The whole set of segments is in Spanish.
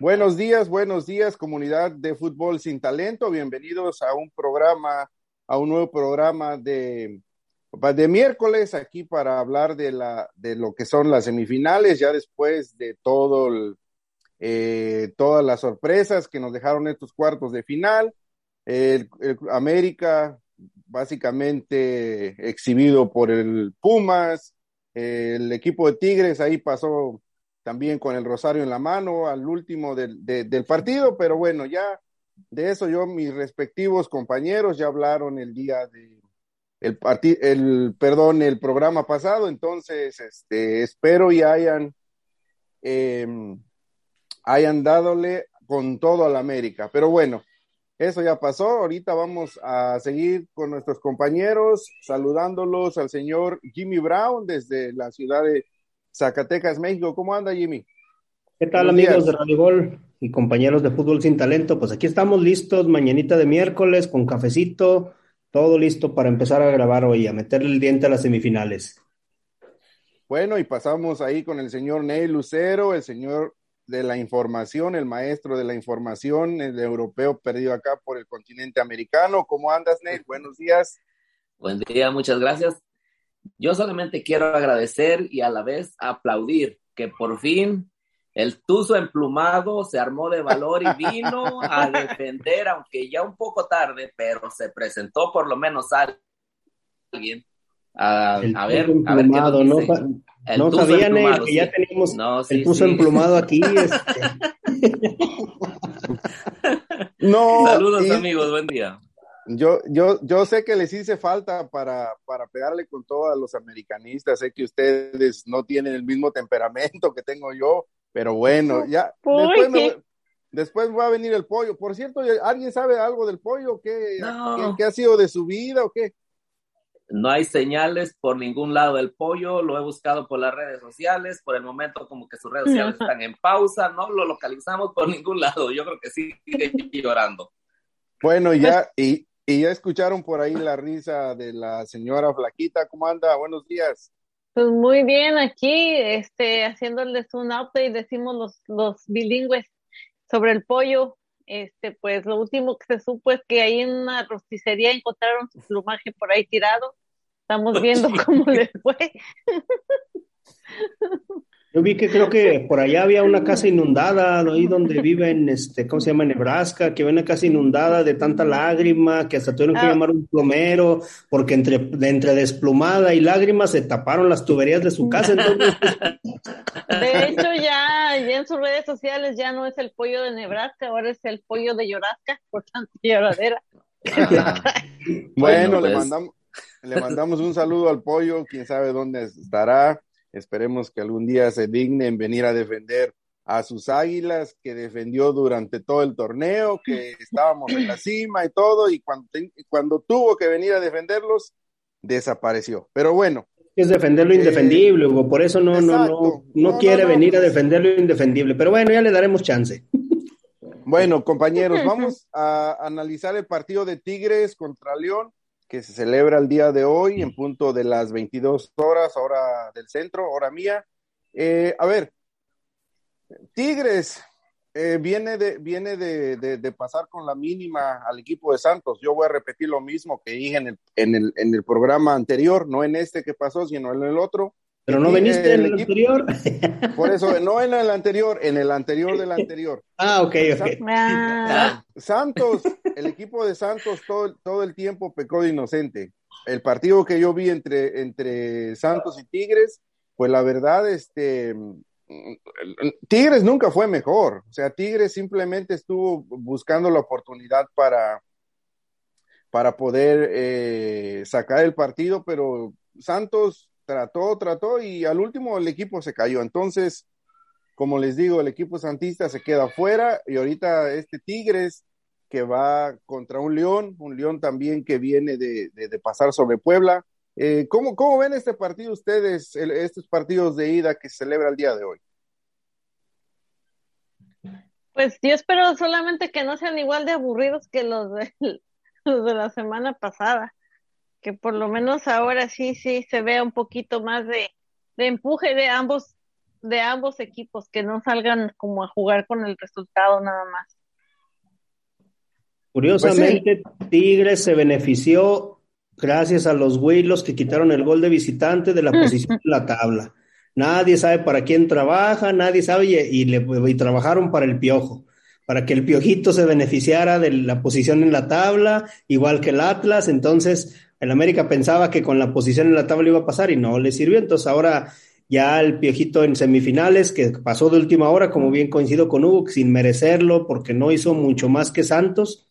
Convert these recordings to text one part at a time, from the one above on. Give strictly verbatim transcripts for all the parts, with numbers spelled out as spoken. Buenos días, buenos días, comunidad de Fútbol Sin Talento. Bienvenidos a un programa, a un nuevo programa de, de miércoles aquí para hablar de, la, de lo que son las semifinales, ya después de todo el, eh, todas las sorpresas que nos dejaron estos cuartos de final. El, el América, básicamente exhibido por el Pumas, el equipo de Tigres ahí pasó también con el rosario en la mano al último del, de, del partido, pero bueno, ya de eso yo, mis respectivos compañeros ya hablaron el día de el partid- el perdón, el programa pasado, entonces este espero y hayan eh, hayan dadole con todo al América, pero bueno, eso ya pasó. Ahorita vamos a seguir con nuestros compañeros, saludándolos al señor Jimmy Brown desde la ciudad de Zacatecas, México. ¿Cómo anda, Jimmy? ¿Qué tal, Buenos amigos días. de Radio Gol y compañeros de Fútbol Sin Talento? Pues aquí estamos listos, mañanita de miércoles, con cafecito, todo listo para empezar a grabar hoy, a meterle el diente a las semifinales. Bueno, y pasamos ahí con el señor Neil Lucero, el señor de la información, el maestro de la información, el europeo perdido acá por el continente americano. ¿Cómo andas, Neil? Buenos días. Buen día, muchas gracias. Yo solamente quiero agradecer y a la vez aplaudir que por fin el tuzo emplumado se armó de valor y vino a defender, aunque ya un poco tarde, pero se presentó por lo menos a alguien. A, a ver, a ver qué nos dice. No, el no sabían el que sí. ya teníamos no, sí, el tuzo sí. emplumado aquí. Este. no, Saludos y... amigos, buen día. Yo, yo, yo sé que les hice falta para, para pegarle con todo a los americanistas. Sé que ustedes no tienen el mismo temperamento que tengo yo, pero bueno, ya después, me, después va a venir el pollo. Por cierto, ¿alguien sabe algo del pollo? ¿Qué, no. ¿qué, qué ha sido de su vida o qué? No hay señales por ningún lado del pollo. Lo he buscado por las redes sociales. Por el momento, como que sus redes sociales están en pausa. No lo localizamos por ningún lado. Yo creo que sigue llorando. Bueno, ya y Y ya escucharon por ahí la risa de la señora Flaquita. ¿Cómo anda? Buenos días. Pues muy bien, aquí, este, haciéndoles un update, decimos los, los bilingües sobre el pollo. Este, pues lo último que se supo es que ahí en una rosticería encontraron su plumaje por ahí tirado. Estamos viendo cómo les fue. Yo vi que creo que por allá había una casa inundada, ahí donde viven, este, ¿cómo se llama? Nebraska, que había una casa inundada de tanta lágrima que hasta tuvieron que ah. llamar un plomero, porque entre, entre desplumada y lágrimas se taparon las tuberías de su casa. Entonces... De hecho, ya, ya en sus redes sociales ya no es el pollo de Nebraska, ahora es el pollo de Llorasca, por tanta lloradera. Ah. bueno, bueno pues. le mandamos, le mandamos un saludo al pollo, quién sabe dónde estará. Esperemos que algún día se dignen venir a defender a sus águilas, que defendió durante todo el torneo, que estábamos en la cima y todo, y cuando, te, cuando tuvo que venir a defenderlos, desapareció. Pero bueno. Es defender lo indefendible, eh, Hugo, por eso no, no, no, no, no quiere no, no, venir no. a defender lo indefendible, pero bueno, ya le daremos chance. Bueno, compañeros, vamos a analizar el partido de Tigres contra León, que se celebra el día de hoy en punto de las veintidós horas, hora del centro, hora mía. Eh, a ver, Tigres eh, viene, de, viene de, de, de pasar con la mínima al equipo de Santos. Yo voy a repetir lo mismo que dije en el, en el, en el programa anterior, no en este que pasó, sino en el otro. Pero no viniste en el anterior. Por eso, no en el anterior, en el anterior del anterior. Ah, ok, ok. San, ah. Santos, el equipo de Santos todo, todo el tiempo pecó de inocente. El partido que yo vi entre, entre Santos y Tigres, pues la verdad, este, Tigres nunca fue mejor. O sea, Tigres simplemente estuvo buscando la oportunidad para, para poder eh, sacar el partido, pero Santos trató, trató y al último el equipo se cayó. Entonces, como les digo, el equipo santista se queda fuera y ahorita este Tigres que va contra un León, un León también que viene de, de, de pasar sobre Puebla. Eh, ¿cómo, ¿Cómo ven este partido ustedes, el, estos partidos de ida que se celebra el día de hoy? Pues yo espero solamente que no sean igual de aburridos que los de, los de la semana pasada. Que por lo menos ahora sí, sí se vea un poquito más de, de empuje de ambos de ambos equipos, que no salgan como a jugar con el resultado nada más. Curiosamente, pues sí. Tigres se benefició gracias a los güilos que quitaron el gol de visitante de la posición de la tabla. Nadie sabe para quién trabaja, nadie sabe, y, y, le, y trabajaron para el Piojo, para que el Piojito se beneficiara de la posición en la tabla, igual que el Atlas. Entonces, el América pensaba que con la posición en la tabla iba a pasar y no le sirvió. Entonces, ahora ya el Piojito en semifinales, que pasó de última hora, como bien coincido con Hugo, sin merecerlo, porque no hizo mucho más que Santos.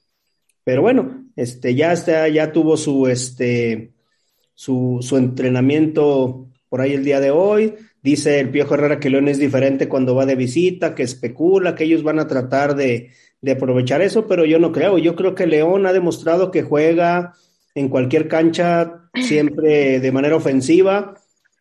Pero bueno, este ya está, ya tuvo su este su, su entrenamiento por ahí el día de hoy. Dice el Piojo Herrera que León es diferente cuando va de visita, que especula, que ellos van a tratar de, de aprovechar eso, pero yo no creo. Yo creo que León ha demostrado que juega en cualquier cancha siempre de manera ofensiva,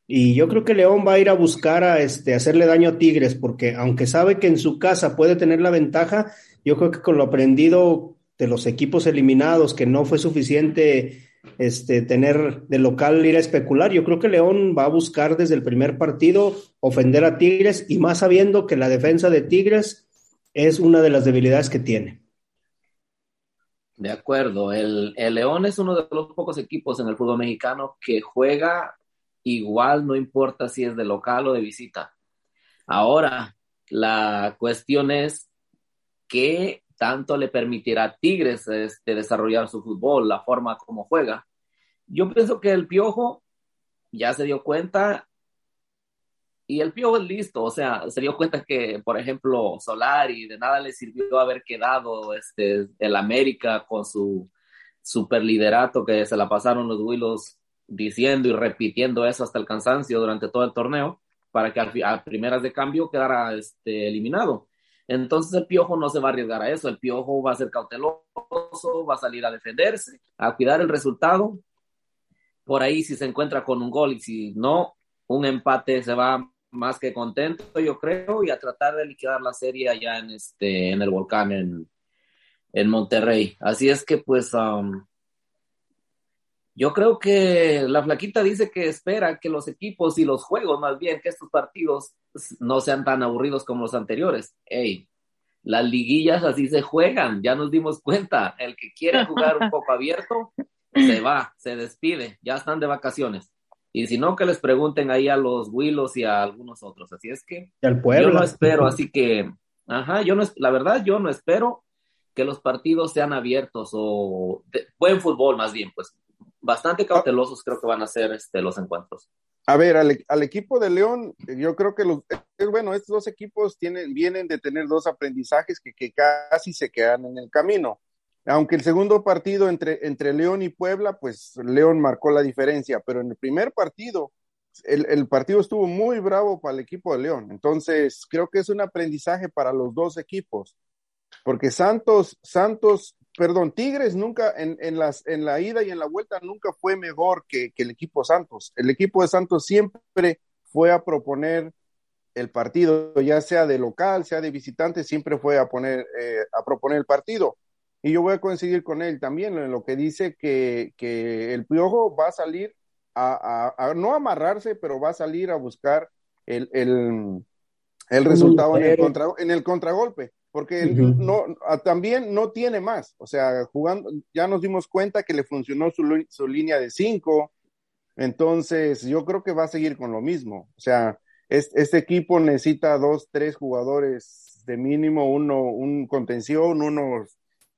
y yo creo que León va a ir a buscar a este hacerle daño a Tigres, porque aunque sabe que en su casa puede tener la ventaja, yo creo que con lo aprendido de los equipos eliminados, que no fue suficiente este tener de local ir a especular, yo creo que León va a buscar desde el primer partido ofender a Tigres, y más sabiendo que la defensa de Tigres es una de las debilidades que tiene. De acuerdo, el, el León es uno de los pocos equipos en el fútbol mexicano que juega igual, no importa si es de local o de visita. Ahora, la cuestión es qué tanto le permitirá a Tigres este, desarrollar su fútbol, la forma como juega. Yo pienso que el Piojo ya se dio cuenta, y el Piojo es listo, o sea, se dio cuenta que, por ejemplo, Solari de nada le sirvió haber quedado este, el América con su superliderato, que se la pasaron los güilos diciendo y repitiendo eso hasta el cansancio durante todo el torneo, para que al, a primeras de cambio quedara este, eliminado. Entonces el Piojo no se va a arriesgar a eso, el Piojo va a ser cauteloso, va a salir a defenderse, a cuidar el resultado. Por ahí si se encuentra con un gol, y si no, un empate, se va más que contento, yo creo, y a tratar de liquidar la serie allá en, este, en el volcán, en, en Monterrey. Así es que pues um, yo creo que la Flaquita dice que espera que los equipos y los juegos, más bien, que estos partidos no sean tan aburridos como los anteriores. Ey, las liguillas así se juegan, ya nos dimos cuenta. El que quiere jugar un poco abierto se va, se despide, ya están de vacaciones. Y si no, que les pregunten ahí a los güilos y a algunos otros. Así es que al Puebla, yo no espero, así que ajá, yo no, la verdad yo no espero que los partidos sean abiertos o de, buen fútbol, más bien, pues bastante cautelosos creo que van a ser este, los encuentros. A ver, al, al equipo de León, yo creo que los, bueno, estos dos equipos tienen, vienen de tener dos aprendizajes que, que casi se quedan en el camino. Aunque el segundo partido entre, entre León y Puebla, pues León marcó la diferencia, pero en el primer partido, el, el partido estuvo muy bravo para el equipo de León. Entonces, creo que es un aprendizaje para los dos equipos, porque Santos, Santos, perdón, Tigres nunca, en, en, las, en la ida y en la vuelta nunca fue mejor que, que el equipo Santos. El equipo de Santos siempre fue a proponer el partido, ya sea de local, sea de visitante, siempre fue a, poner, eh, a proponer el partido. Y yo voy a coincidir con él también en lo que dice que, que el Piojo va a salir a, a, a no amarrarse, pero va a salir a buscar el, el, el resultado en el, contra, en el contragolpe. Porque uh-huh. no, también no tiene más, o sea, jugando, ya nos dimos cuenta que le funcionó su, su línea de cinco, entonces yo creo que va a seguir con lo mismo, o sea, es, este equipo necesita dos, tres jugadores de mínimo, uno, un contención, uno,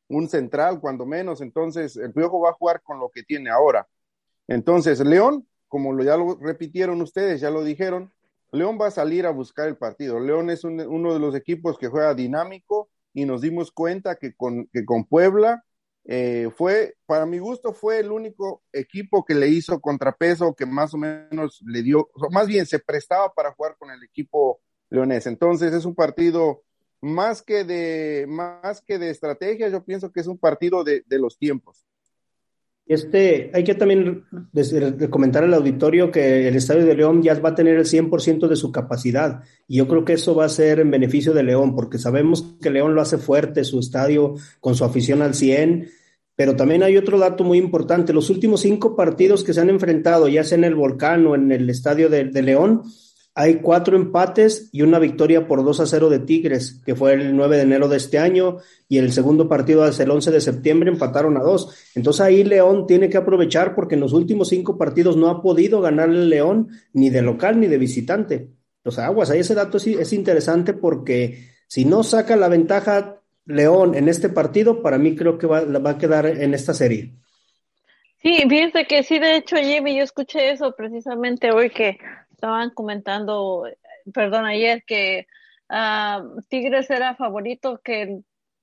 un central cuando menos, entonces el Piojo va a jugar con lo que tiene ahora. Entonces León, como lo, ya lo repitieron ustedes, ya lo dijeron, León va a salir a buscar el partido. León es un, uno de los equipos que juega dinámico, y nos dimos cuenta que con, que con Puebla eh, fue, para mi gusto, fue el único equipo que le hizo contrapeso, que más o menos le dio, más bien se prestaba para jugar con el equipo leonés. Entonces es un partido más que de, más que de estrategia, yo pienso que es un partido de, de los tiempos. Este, hay que también comentar al auditorio que el Estadio de León ya va a tener el cien por ciento de su capacidad, y yo creo que eso va a ser en beneficio de León, porque sabemos que León lo hace fuerte, su estadio con su afición al cien, pero también hay otro dato muy importante: los últimos cinco partidos que se han enfrentado, ya sea en el Volcán o en el Estadio de, de León, Hay cuatro empates y una victoria por dos a cero de Tigres, que fue el nueve de enero de este año, y el segundo partido hacia el once de septiembre empataron a dos. Entonces ahí León tiene que aprovechar, porque en los últimos cinco partidos no ha podido ganar el León, ni de local ni de visitante. Los aguas, ahí ese dato es, es interesante, porque si no saca la ventaja León en este partido, para mí creo que va, va a quedar en esta serie. Sí, fíjate que sí, de hecho, Jimmy, yo escuché eso precisamente hoy, que estaban comentando, perdón, ayer, que uh, Tigres era favorito, que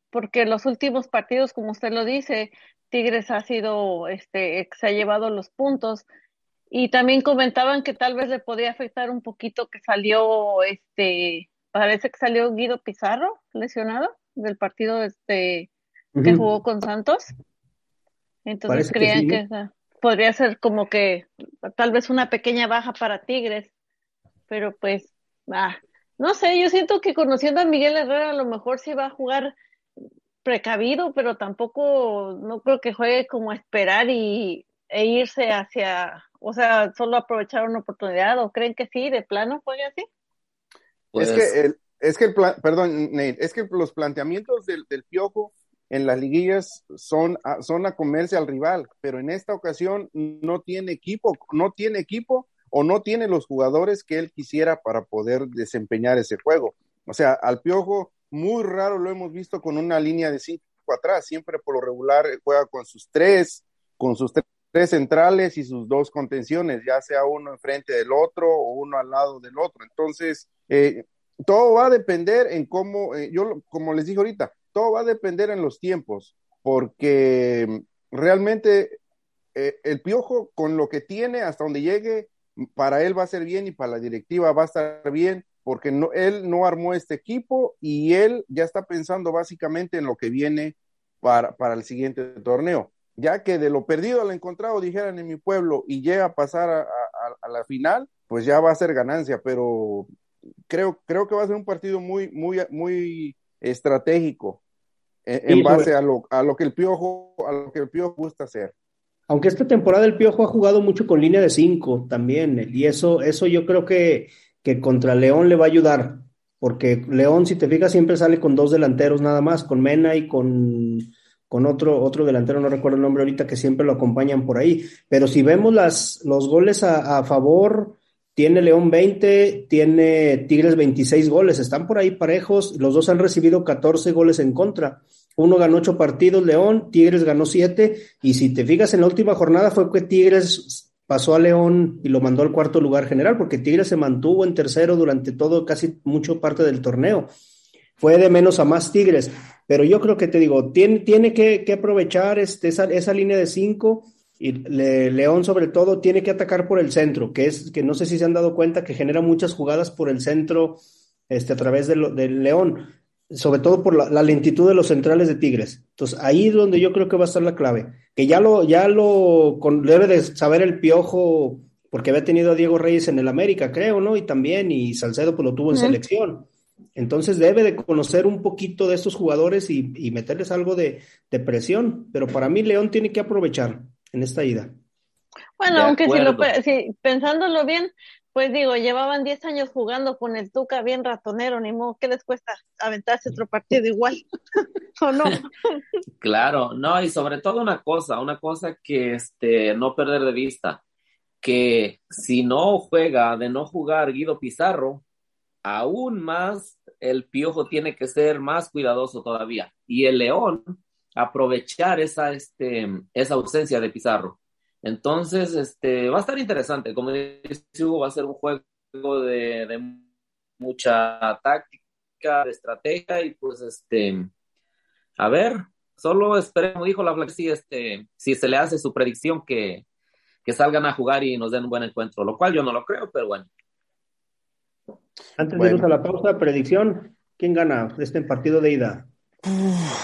porque los últimos partidos, como usted lo dice, Tigres ha sido, este, se ha llevado los puntos, y también comentaban que tal vez le podía afectar un poquito que salió, este, parece que salió Guido Pizarro lesionado del partido este uh-huh. que jugó con Santos, entonces parece creían que, sí. que esa, podría ser como que tal vez una pequeña baja para Tigres, pero pues, ah, no sé, yo siento que conociendo a Miguel Herrera a lo mejor sí va a jugar precavido, pero tampoco, no creo que juegue como a esperar y, e irse hacia, o sea, solo aprovechar una oportunidad, o creen que sí, de plano juegue así. Pues... Es que el, es que el plan, perdón, Nate, es que los planteamientos del, del Piojo en las liguillas son a, son a comerse al rival, pero en esta ocasión no tiene equipo, no tiene equipo o no tiene los jugadores que él quisiera para poder desempeñar ese juego. O sea, al Piojo muy raro lo hemos visto con una línea de cinco atrás, siempre por lo regular juega con sus tres, con sus tres, tres centrales y sus dos contenciones, ya sea uno enfrente del otro o uno al lado del otro. Entonces, eh, todo va a depender en cómo, eh, yo como les dije ahorita, todo va a depender en los tiempos, porque realmente eh, el Piojo con lo que tiene hasta donde llegue, para él va a ser bien y para la directiva va a estar bien, porque no, él no armó este equipo y él ya está pensando básicamente en lo que viene para, para el siguiente torneo. Ya que de lo perdido al encontrado, dijeran en mi pueblo, y llega a pasar a, a, a la final, pues ya va a ser ganancia, pero creo, creo que va a ser un partido muy, muy, muy estratégico en, en base a lo, a lo que el Piojo, a lo que el Piojo gusta hacer. Aunque esta temporada el Piojo ha jugado mucho con línea de cinco también, y eso, eso yo creo que, que contra León le va a ayudar, porque León, si te fijas, siempre sale con dos delanteros nada más, con Mena y con... con otro otro delantero, no recuerdo el nombre ahorita, que siempre lo acompañan por ahí. Pero si vemos las los goles a, a favor, tiene León veinte, tiene Tigres veintiséis goles, están por ahí parejos, los dos han recibido catorce goles en contra. Uno ganó ocho partidos León, Tigres ganó siete, y si te fijas en la última jornada fue que Tigres pasó a León y lo mandó al cuarto lugar general, porque Tigres se mantuvo en tercero durante todo, casi mucho parte del torneo. Fue de menos a más Tigres, pero yo creo que te digo, tiene, tiene que, que aprovechar este, esa, esa línea de cinco, y le, León sobre todo tiene que atacar por el centro, que es que no sé si se han dado cuenta que genera muchas jugadas por el centro este, a través del de León, sobre todo por la, la lentitud de los centrales de Tigres. Entonces ahí es donde yo creo que va a estar la clave, que ya lo, ya lo con, debe de saber el Piojo, porque había tenido a Diego Reyes en el América, creo, ¿no? Y también, y Salcedo pues lo tuvo en uh-huh. selección. Entonces debe de conocer un poquito de estos jugadores y, y meterles algo de, de presión, pero para mí León tiene que aprovechar en esta ida. Bueno, de aunque si, lo, si pensándolo bien, pues digo, llevaban diez años jugando con el Tuca bien ratonero, ni modo, ¿qué les cuesta aventarse otro partido igual? ¿O no? Claro, no, y sobre todo una cosa, una cosa que este, no perder de vista, que si no juega, de no jugar Guido Pizarro, aún más el Piojo tiene que ser más cuidadoso todavía, y el León aprovechar esa, este, esa ausencia de Pizarro. Entonces este, va a estar interesante, como dice Hugo, va a ser un juego de, de mucha táctica, de estrategia, y pues este, a ver, solo esperemos, dijo la Flaquita, si, este, si se le hace su predicción que, que salgan a jugar y nos den un buen encuentro, lo cual yo no lo creo, pero bueno. Antes bueno. de irnos a la pausa, predicción, ¿quién gana este partido de ida?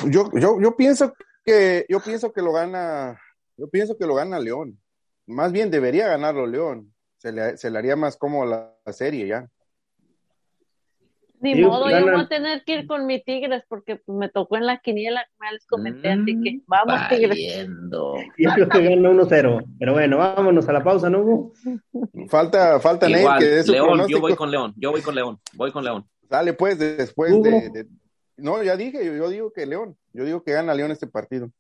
Yo, yo, yo pienso que yo pienso que lo gana, yo pienso que lo gana León. Más bien debería ganarlo León. Se le, se le haría más cómodo la, la serie ya. Ni Digo, modo, ganan. Yo voy a tener que ir con mi Tigres porque me tocó en la quiniela, como les comenté, mm, así que vamos valiendo. Tigres. Y creo que gana uno cero, pero bueno, vámonos a la pausa, ¿no, Hugo? Falta, falta Neil, que es su León, pronóstico. Yo voy con León, yo voy con León, voy con León. Dale, pues, después de, de... No, ya dije, yo, yo digo que León, yo digo que gana León este partido.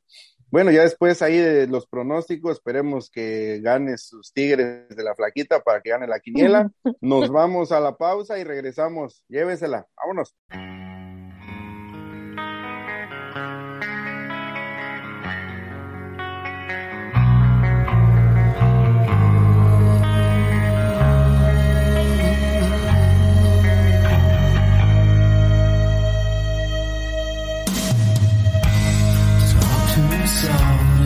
Bueno, ya después ahí de los pronósticos, esperemos que gane sus Tigres de la Flaquita para que gane la quiniela. Nos vamos a la pausa y regresamos. Llévesela, vámonos. Sorrow,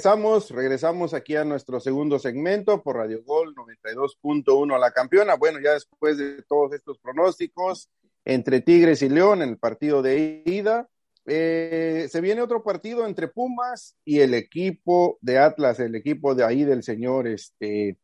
regresamos, regresamos aquí a nuestro segundo segmento por Radio Gol noventa y dos punto uno a la campeona. Bueno, ya después de todos estos pronósticos entre Tigres y León en el partido de ida, eh, se viene otro partido entre Pumas y el equipo de Atlas, el equipo de ahí del señor este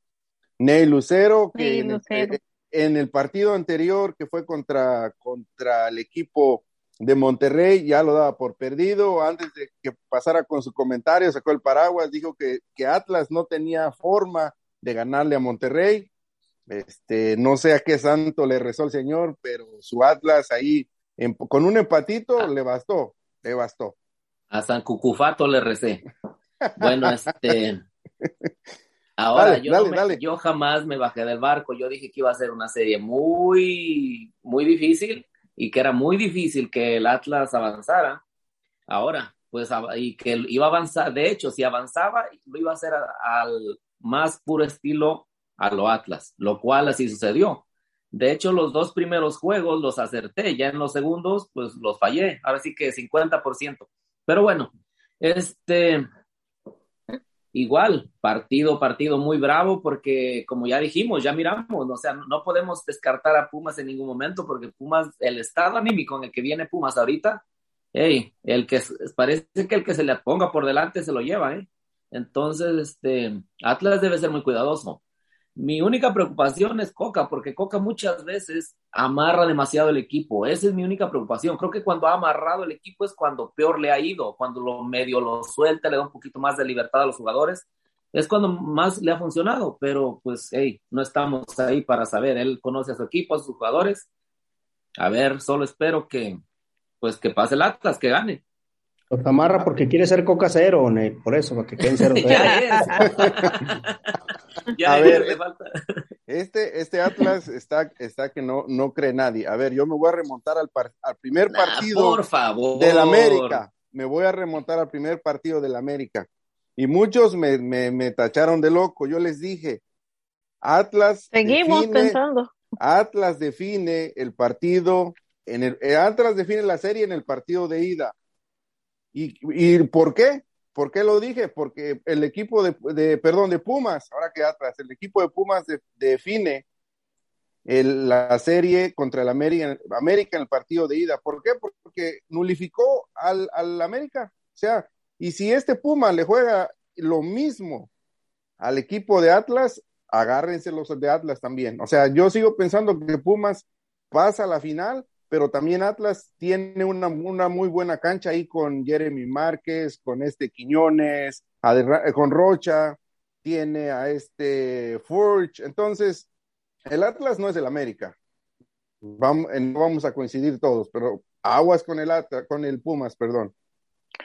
Neil Lucero, que Neil Lucero. En, el, en el partido anterior que fue contra, contra el equipo de Monterrey, ya lo daba por perdido. Antes de que pasara con su comentario, sacó el paraguas, dijo que, que Atlas no tenía forma de ganarle a Monterrey. Este, no sé a qué santo le rezó el señor, pero su Atlas ahí, en, con un empatito, ah. le bastó, le bastó. A San Cucufato le recé. Bueno, este... Ahora, dale, yo, dale, no me, dale. yo jamás me bajé del barco. Yo dije que iba a ser una serie muy, muy difícil, y que era muy difícil que el Atlas avanzara. Ahora, pues, y que iba a avanzar, de hecho, si avanzaba, lo iba a hacer a, al más puro estilo a lo Atlas, lo cual así sucedió. De hecho, los dos primeros juegos los acerté, ya en los segundos, pues, los fallé, ahora sí que cincuenta por ciento. Pero bueno, este, igual, partido, partido muy bravo, porque como ya dijimos, ya miramos, o sea, no podemos descartar a Pumas en ningún momento, porque Pumas, el estado anímico en el que viene Pumas ahorita, hey, el que parece que el que se le ponga por delante se lo lleva, ¿eh? Entonces, este, Atlas debe ser muy cuidadoso. Mi única preocupación es Coca, porque Coca muchas veces amarra demasiado el equipo, esa es mi única preocupación. Creo que cuando ha amarrado el equipo es cuando peor le ha ido, cuando lo medio lo suelta, le da un poquito más de libertad a los jugadores, es cuando más le ha funcionado, pero pues, hey, no estamos ahí para saber, él conoce a su equipo, a sus jugadores. A ver, solo espero que, pues, que pase el Atlas, que gane. Lo amarra porque quiere ser Coca cero, Ney, por eso, porque quieren cero. Ya ya a ver, le falta. Este, este Atlas está, está que no, no cree nadie. A ver, yo me voy a remontar al, par, al primer nah, partido por favor. del América. Me voy a remontar al primer partido del América. Y muchos me, me, me tacharon de loco. Yo les dije, Atlas Seguimos define, pensando. Atlas define el partido, en el, Atlas define la serie en el partido de ida. ¿Y, y por qué? ¿Por qué lo dije? Porque el equipo de, de perdón, de Pumas, ahora que Atlas, el equipo de Pumas de, define el, la serie contra el América, América en el partido de ida. ¿Por qué? Porque nulificó al, al América. O sea, y si este Puma le juega lo mismo al equipo de Atlas, agárrense los de Atlas también. O sea, yo sigo pensando que Pumas pasa a la final, pero también Atlas tiene una, una muy buena cancha ahí con Jeremy Márquez, con este Quiñones, Adra- con Rocha, tiene a este Furch. Entonces, el Atlas no es el América. Vamos, no vamos a coincidir todos, pero aguas con el Atlas, con el Pumas, perdón.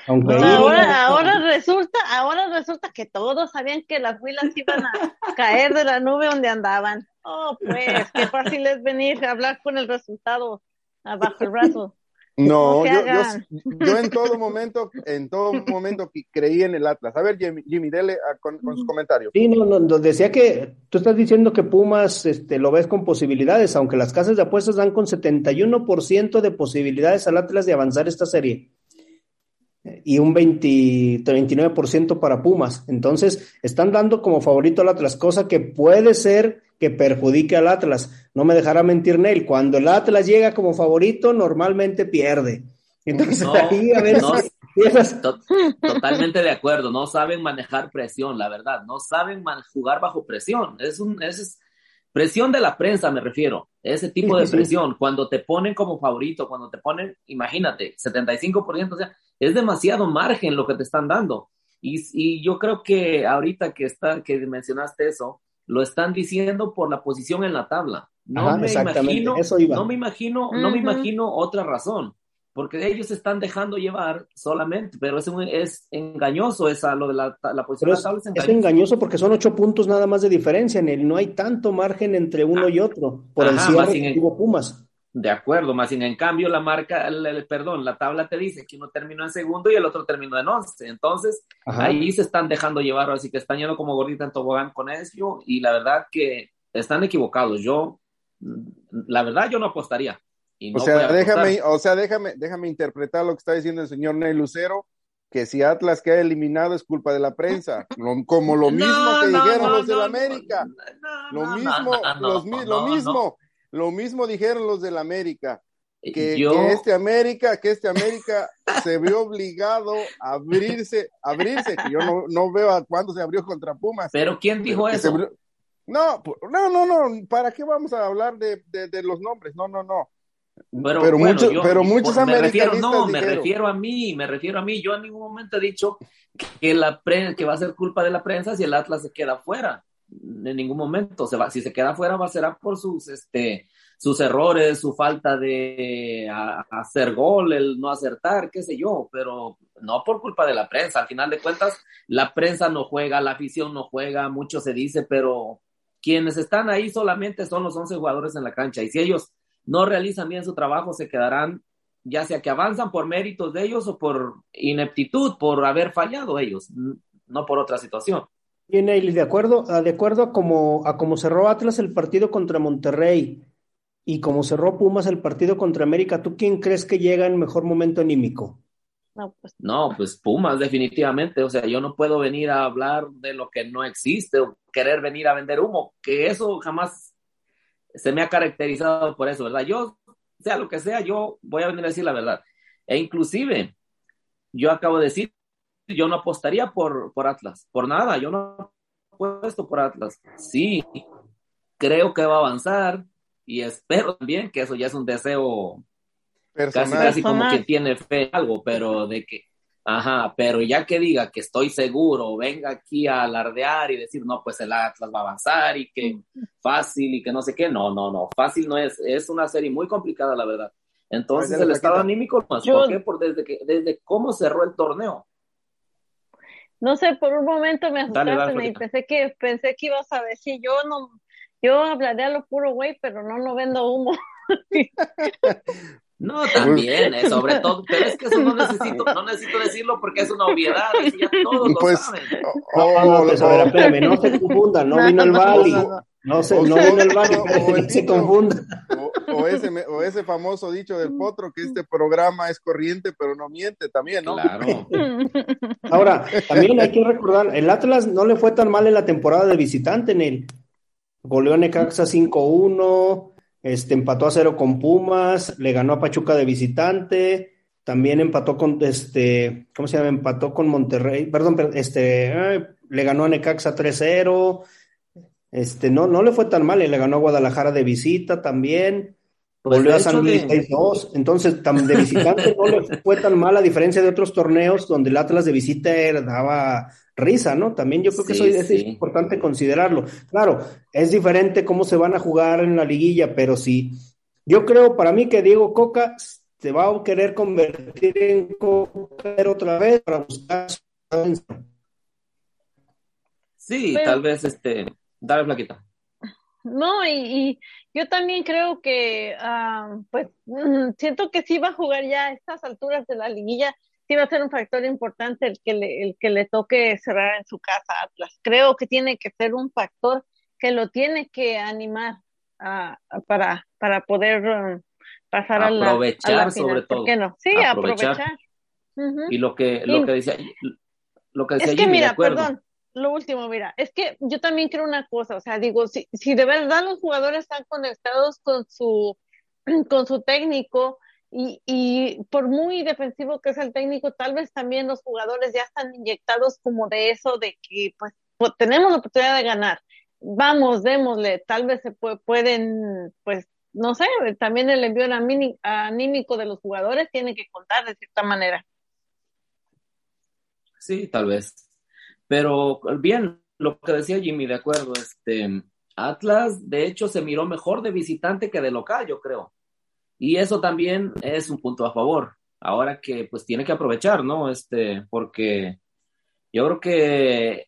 Aunque ahora, no... ahora resulta, ahora resulta que todos sabían que las Huilas iban a caer de la nube donde andaban. Oh, pues, qué fácil es venir a hablar con el resultado abajo el brazo. No, yo, yo, yo en todo momento, en todo momento creí en el Atlas. A ver, Jimmy, Jimmy dele a, con, con su comentario. Sí, no, no, decía que tú estás diciendo que Pumas este, lo ves con posibilidades, aunque las casas de apuestas dan con setenta y uno por ciento de posibilidades al Atlas de avanzar esta serie. Y un veinte, veintinueve por ciento para Pumas. Entonces, están dando como favorito al Atlas, cosa que puede ser que perjudique al Atlas. No me dejará mentir Neil, cuando el Atlas llega como favorito, normalmente pierde. Entonces no, ahí a ver no, esas... to- totalmente de acuerdo, no saben manejar presión, la verdad, no saben man- jugar bajo presión, es un es presión de la prensa, me refiero, ese tipo de presión, cuando te ponen como favorito, cuando te ponen, imagínate, setenta y cinco por ciento, o sea, es demasiado margen lo que te están dando. Y, y yo creo que ahorita que está que mencionaste eso, lo están diciendo por la posición en la tabla. No Ajá, me imagino, eso iba. no me imagino, uh-huh. no me imagino otra razón, porque ellos se están dejando llevar solamente, pero es, un, es engañoso esa lo de la, la posición pero de la tabla. Es engañoso. es engañoso porque son ocho puntos nada más de diferencia, en el no hay tanto margen entre uno ah, y otro por ajá, el cierre que tuvo Pumas. De acuerdo, más sin en cambio la marca, el, el, perdón, la tabla te dice que uno terminó en segundo y el otro terminó en once, entonces Ajá. ahí se están dejando llevar, así que están yendo como gordita en tobogán con eso, y la verdad que están equivocados. Yo, la verdad, yo no apostaría. Y no o sea, déjame, o sea, déjame, déjame interpretar lo que está diciendo el señor Neil Lucero. que si Atlas queda eliminado es culpa de la prensa, lo, como lo mismo no, que no, dijeron no, los no, del América, no, no, lo mismo, no, no, los, no, lo mismo, no. lo mismo dijeron los del América, que, Yo... que este América, que este América se vio obligado a abrirse, abrirse, que yo no, no veo a cuándo se abrió contra Pumas. Pero ¿quién dijo que eso? Se... No, no, no, no, ¿para qué vamos a hablar de, de, de los nombres? No, no, no. Pero, pero, bueno, mucho, yo, pero muchos me refiero, no, dijeron. me refiero a mí, me refiero a mí. Yo en ningún momento he dicho que la pre, que va a ser culpa de la prensa si el Atlas se queda fuera. En ningún momento se va, si se queda fuera va a ser por sus este sus errores, su falta de a, a hacer gol, el no acertar, qué sé yo, pero no por culpa de la prensa. Al final de cuentas, la prensa no juega, la afición no juega, mucho se dice, pero quienes están ahí solamente son los once jugadores en la cancha, y si ellos no realizan bien su trabajo, se quedarán, ya sea que avanzan por méritos de ellos o por ineptitud, por haber fallado ellos, no por otra situación. Bien, Neil, de acuerdo, de acuerdo a como, a como cerró Atlas el partido contra Monterrey y como cerró Pumas el partido contra América, ¿tú quién crees que llega en mejor momento anímico? No, pues, no, pues Pumas, definitivamente. O sea, yo no puedo venir a hablar de lo que no existe o querer venir a vender humo, que eso jamás se me ha caracterizado por eso, ¿verdad? Yo, sea lo que sea, yo voy a venir a decir la verdad. E inclusive, yo acabo de decir, yo no apostaría por, por Atlas, por nada, yo no apuesto por Atlas. Sí, creo que va a avanzar y espero también, que eso ya es un deseo personal, casi, casi como que tiene fe en algo, pero de que, ajá, pero ya que diga que estoy seguro, venga aquí a alardear y decir, no, pues el Atlas va a avanzar y que fácil y que no sé qué, no, no, no, fácil no es, es una serie muy complicada, la verdad. Entonces el estado anímico, ¿por qué? Por desde que, desde cómo cerró el torneo. No sé, por un momento me asustaste y pensé que, pensé que ibas a decir, yo no, yo hablaré a lo puro güey, pero no, no vendo humo. No, también, eh, sobre todo, pero es que eso no necesito, no necesito decirlo porque es una obviedad, y ya todos pues, lo saben. Oh, no, no, pues, a ver, espérame, no se confundan, no vino el Bali, no se, no vino el Bali, no se confundan. O, o, ese, o ese famoso dicho del potro, que este programa es corriente, pero no miente también, ¿no? Claro. Ahora, también hay que recordar, el Atlas no le fue tan mal en la temporada de visitante, en el goleó a Necaxa cinco uno, Este, empató a cero con Pumas, le ganó a Pachuca de visitante, también empató con este, ¿cómo se llama? Empató con Monterrey, perdón, este, eh, le ganó a Necaxa tres cero, este, no, no le fue tan mal, le ganó a Guadalajara de visita también, pues volvió a San Luis de... seis dos, entonces tan, de visitante no le fue tan mal, a diferencia de otros torneos donde el Atlas de visita daba risa, ¿no? También yo creo que sí, eso es sí. importante considerarlo. Claro, es diferente cómo se van a jugar en la liguilla, pero sí, yo creo para mí que Diego Coca se va a querer convertir en Coca otra vez para buscar su... Sí, pero... tal vez, este, dale Flaquita. No, y, y yo también creo que, uh, pues, siento que sí va a jugar ya a estas alturas de la liguilla, sí va a ser un factor importante el que le, el que le toque cerrar en su casa Atlas. Creo que tiene que ser un factor que lo tiene que animar a, a, para, para poder um, pasar a la, a la final. Sobre todo. ¿Por qué no? Sí, aprovechar. aprovechar. Uh-huh. Y lo que, lo y, que decía, lo que decía es que Jimmy, mira, de acuerdo. Perdón. Lo último, mira, es que yo también creo una cosa, o sea, digo, si, si de verdad los jugadores están conectados con su, con su técnico y, y por muy defensivo que es el técnico, tal vez también los jugadores ya están inyectados como de eso, de que pues, pues tenemos la oportunidad de ganar, vamos, démosle, tal vez se puede, pueden, pues, no sé, también el envío anímico de los jugadores tiene que contar de cierta manera. Sí, tal vez. Pero bien, lo que decía Jimmy, de acuerdo, este Atlas de hecho se miró mejor de visitante que de local, yo creo. Y eso también es un punto a favor. Ahora que pues tiene que aprovechar, ¿no? Este, porque yo creo que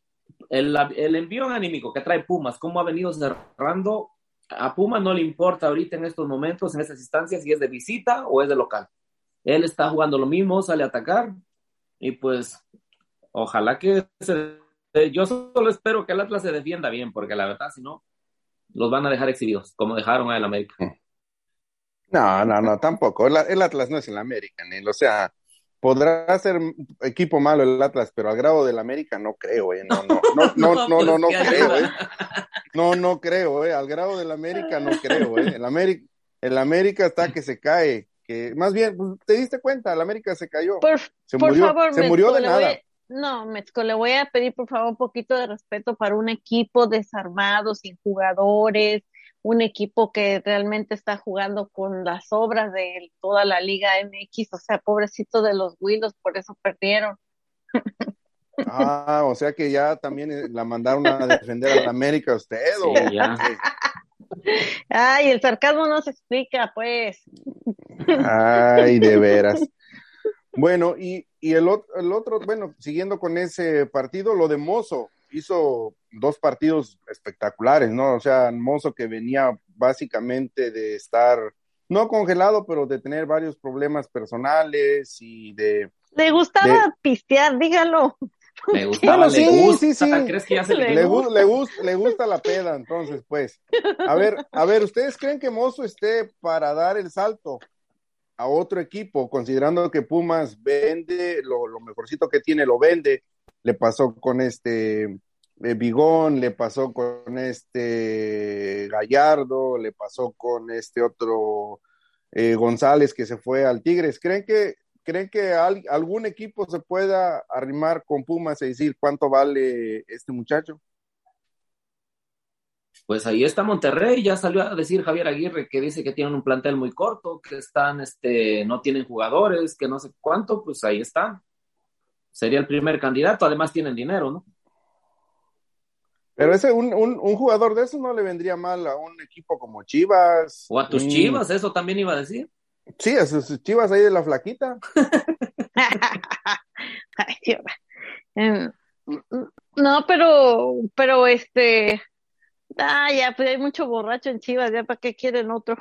el, el envío anímico que trae Pumas, cómo ha venido cerrando, a Pumas no le importa ahorita en estos momentos, en estas instancias, si es de visita o es de local. Él está jugando lo mismo, sale a atacar y pues... Ojalá que se, yo solo espero que el Atlas se defienda bien, porque la verdad, si no, los van a dejar exhibidos, como dejaron al América. No, no, no, tampoco. El, el Atlas no es el América, Neil. O sea, Podrá ser equipo malo el Atlas, pero al grado del América no creo, eh. No, no, no, no, no, no, no creo, eh. No, no creo, eh. Al grado del América no creo, eh. El América, el América está que se cae, que más bien, ¿te diste cuenta? El América se cayó. Por, se por murió, favor, se Metzko, murió de nada. A, no, Metzko, le voy a pedir por favor un poquito de respeto para un equipo desarmado, sin jugadores, un equipo que realmente está jugando con las obras de toda la Liga M X, o sea, pobrecito de los Willos, por eso perdieron. Ah, o sea que ya también la mandaron a defender a la América usted, sí, o... Ya. Ay, el sarcasmo no se explica, pues. Ay, de veras. Bueno, y, y el, otro, el otro, bueno, siguiendo con ese partido, lo de Mozo, hizo dos partidos espectaculares, ¿no? O sea, Mozo que venía básicamente de estar, no congelado, pero de tener varios problemas personales y de... Le gustaba de... pistear, dígalo. Le gustaba, sí, le gusta, sí, sí. ¿Crees que ya se le, le, gusta? Gu- le, gust- le gusta la peda, entonces, pues. A ver, a ver, ¿ustedes creen que Mozo esté para dar el salto a otro equipo, considerando que Pumas vende, lo, lo mejorcito que tiene lo vende? Le pasó con este eh, Bigón, le pasó con este Gallardo, le pasó con este otro eh, González que se fue al Tigres. ¿Creen que, creen que al, algún equipo se pueda arrimar con Pumas y decir cuánto vale este muchacho? Pues ahí está Monterrey, ya salió a decir Javier Aguirre que dice que tienen un plantel muy corto, que están, este, no tienen jugadores, que no sé cuánto, pues ahí está. Sería el primer candidato, además tienen dinero, ¿no? Pero ese un, un, un jugador de esos no le vendría mal a un equipo como Chivas. O a tus mm. Chivas, eso también iba a decir. Sí, a sus Chivas ahí de la Flaquita. Ay, Dios. No, pero, pero este, ah, ya, pues hay mucho borracho en Chivas, ya para qué quieren otro.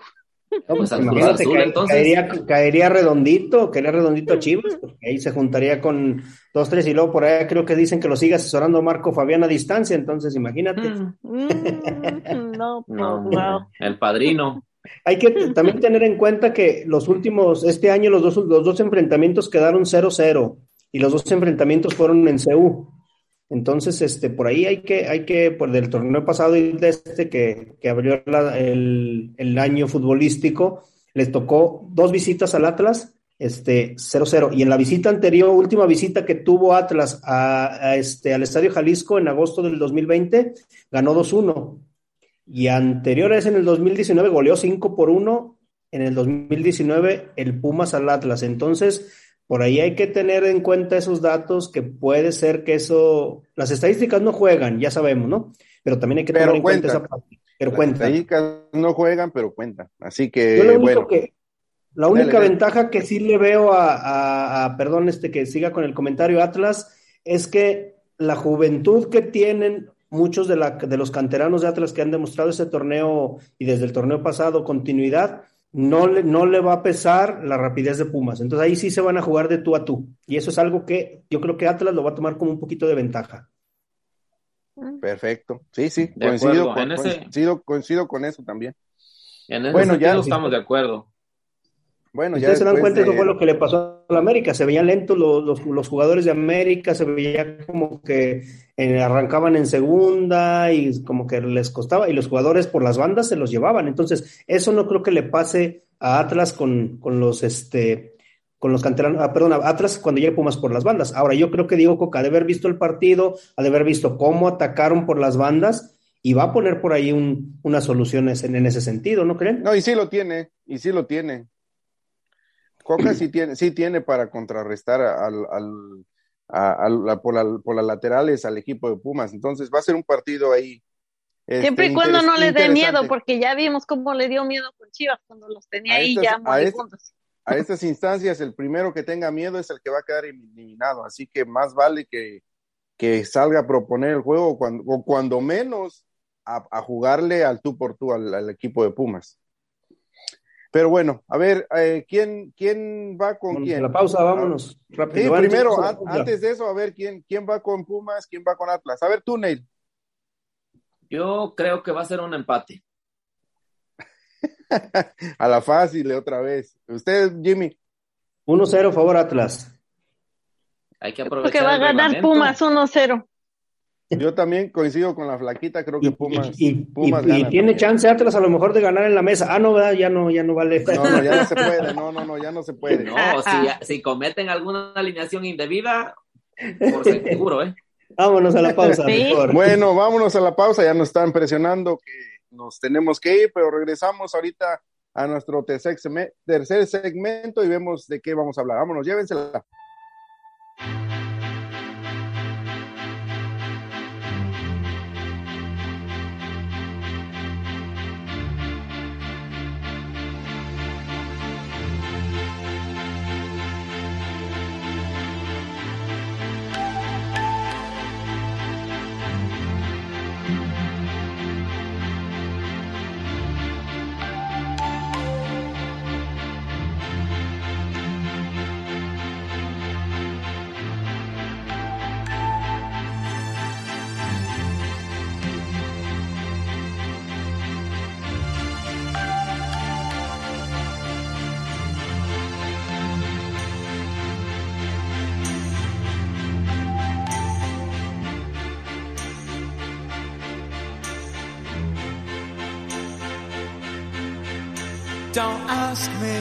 No, pues al Cruz Azul, ca- entonces. Caería, caería redondito, caería redondito a Chivas, porque ahí se juntaría con dos, tres, y luego por ahí creo que dicen que lo sigue asesorando Marco Fabián a distancia, entonces imagínate. Mm, mm, no, no, no, el padrino. Hay que t- también tener en cuenta que los últimos, este año los dos, los dos enfrentamientos quedaron cero cero, y los dos enfrentamientos fueron en C U. Entonces, este, por ahí hay que, hay que, por del torneo pasado y de este que, que abrió la, el, el año futbolístico, les tocó dos visitas al Atlas, este, cero cero. Y en la visita anterior, última visita que tuvo Atlas a, a este, al Estadio Jalisco en agosto del dos mil veinte, ganó dos uno. Y anteriores en el dos mil diecinueve goleó cinco por uno. En el dos mil diecinueve el Pumas al Atlas. Entonces, por ahí hay que tener en cuenta esos datos, que puede ser que eso... Las estadísticas no juegan, ya sabemos, ¿no? Pero también hay que tener pero en cuenta, cuenta esa parte. Pero las cuenta. Estadísticas no juegan, pero cuentan. Así que, Yo lo único bueno. Que, la única dale, ventaja dale. que sí le veo a, a, a... Perdón, este que siga con el comentario Atlas, es que la juventud que tienen muchos de, la, de los canteranos de Atlas que han demostrado ese torneo y desde el torneo pasado continuidad... No le, no le va a pesar la rapidez de Pumas, entonces ahí sí se van a jugar de tú a tú, y eso es algo que yo creo que Atlas lo va a tomar como un poquito de ventaja. Perfecto, sí, sí, coincido con, ese... coincido, coincido con eso también. En ese bueno, ya no estamos de acuerdo. Bueno, ustedes ya se dan cuenta de... que fue lo que le pasó a la América, se veían lentos los, los, los jugadores de América, se veía como que eh, arrancaban en segunda y como que les costaba, y los jugadores por las bandas se los llevaban, entonces eso no creo que le pase a Atlas con, con los este con los canteranos, ah, perdón, a Atlas cuando llegue Pumas por las bandas. Ahora yo creo que Diego Coca ha de haber visto el partido, ha de haber visto cómo atacaron por las bandas, y va a poner por ahí un, unas soluciones en, en ese sentido, ¿no creen? No, y sí lo tiene, y sí lo tiene. Coca sí tiene, sí tiene para contrarrestar al, al, a, a, a, por, la, por las laterales al equipo de Pumas, entonces va a ser un partido ahí. Este, Siempre y cuando no les dé miedo, porque ya vimos cómo le dio miedo con Chivas cuando los tenía a ahí estas, ya moribundos. A, a estas instancias el primero que tenga miedo es el que va a quedar eliminado, así que más vale que, que salga a proponer el juego cuando, o cuando menos a, a jugarle al tú por tú al, al equipo de Pumas. Pero bueno, a ver, eh, ¿quién, ¿quién va con bueno, quién? La pausa, vámonos. Rápido. Sí, vámonos, primero, pausa, an- antes de eso, a ver, ¿quién, ¿quién va con Pumas? ¿Quién va con Atlas? A ver, tú, Neil. Yo creo que va a ser un empate. A la fácil, otra vez. Usted, Jimmy. uno cero, favor, Atlas. Hay que aprovechar. Porque va a ganar Pumas uno cero. Yo también coincido con la Flaquita, creo que Pumas y, y, Pumas y, y, y tiene chance Atlas a lo mejor de ganar en la mesa. Ah, no, ¿verdad? Ya no, ya no vale. No, no, ya no se puede. No, no, no, ya no se puede. No, si, si cometen alguna alineación indebida, por seguro, ¿eh? Vámonos a la pausa. ¿Sí? Bueno, vámonos a la pausa. Ya nos están presionando que nos tenemos que ir, pero regresamos ahorita a nuestro tercer segmento y vemos de qué vamos a hablar. Vámonos, llévensela. Don't ask me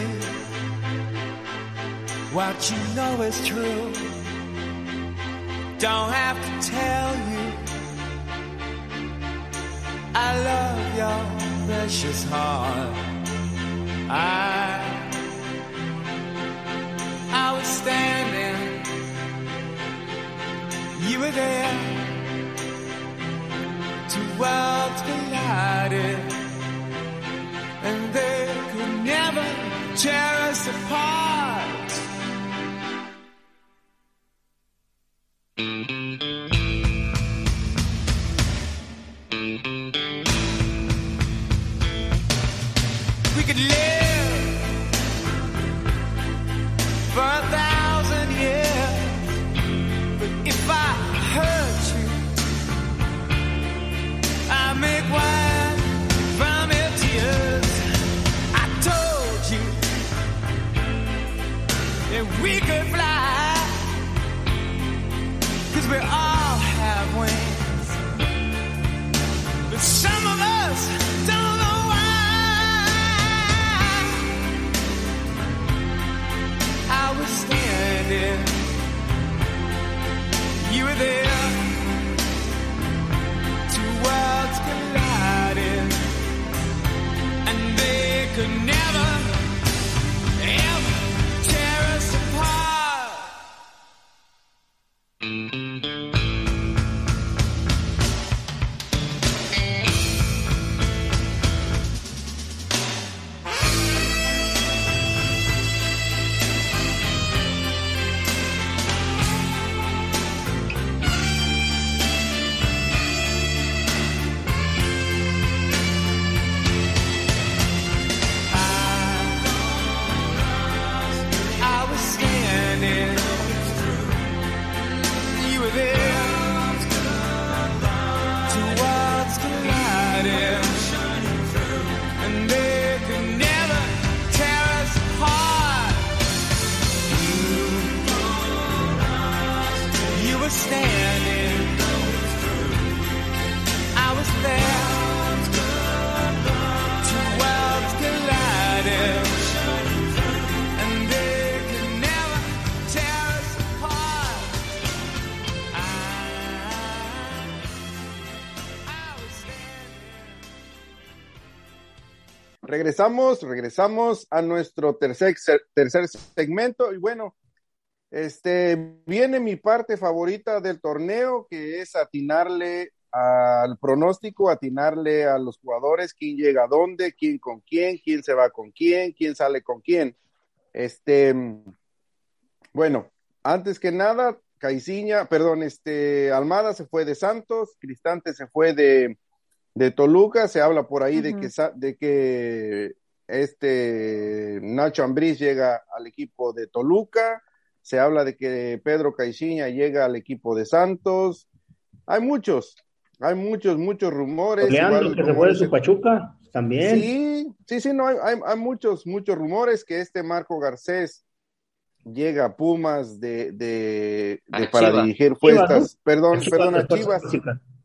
what you know is true. Don't have to tell you I love your precious heart. I I was standing, you were there, two worlds collided, and they could never tear us apart. We could live for a thousand years, but if I hurt you, I make wine from your tears. And we could fly, 'cause we all have wings, but some of us don't know why. I was standing, you were there, two worlds collided, and they could never, ever tear us apart. Regresamos, regresamos a nuestro tercer, tercer segmento y bueno, este viene mi parte favorita del torneo, que es atinarle al pronóstico, atinarle a los jugadores, quién llega a dónde, quién con quién, quién se va con quién, quién sale con quién. Este, bueno, antes que nada, Caixinha, perdón, este Almada se fue de Santos, Cristante se fue de de Toluca, se habla por ahí uh-huh. de que de que este Nacho Ambriz llega al equipo de Toluca, se habla de que Pedro Caixinha llega al equipo de Santos. Hay muchos, hay muchos, muchos rumores. Leandro, igual, que rumores se fue de su Pachuca, también. Sí, sí, sí, no, hay, hay, hay muchos, muchos rumores que este Marco Garcés llega Pumas de, de, de para Chivas. dirigir fuerzas, Chivas, ¿no? perdón, Chivas, perdón, a Chivas,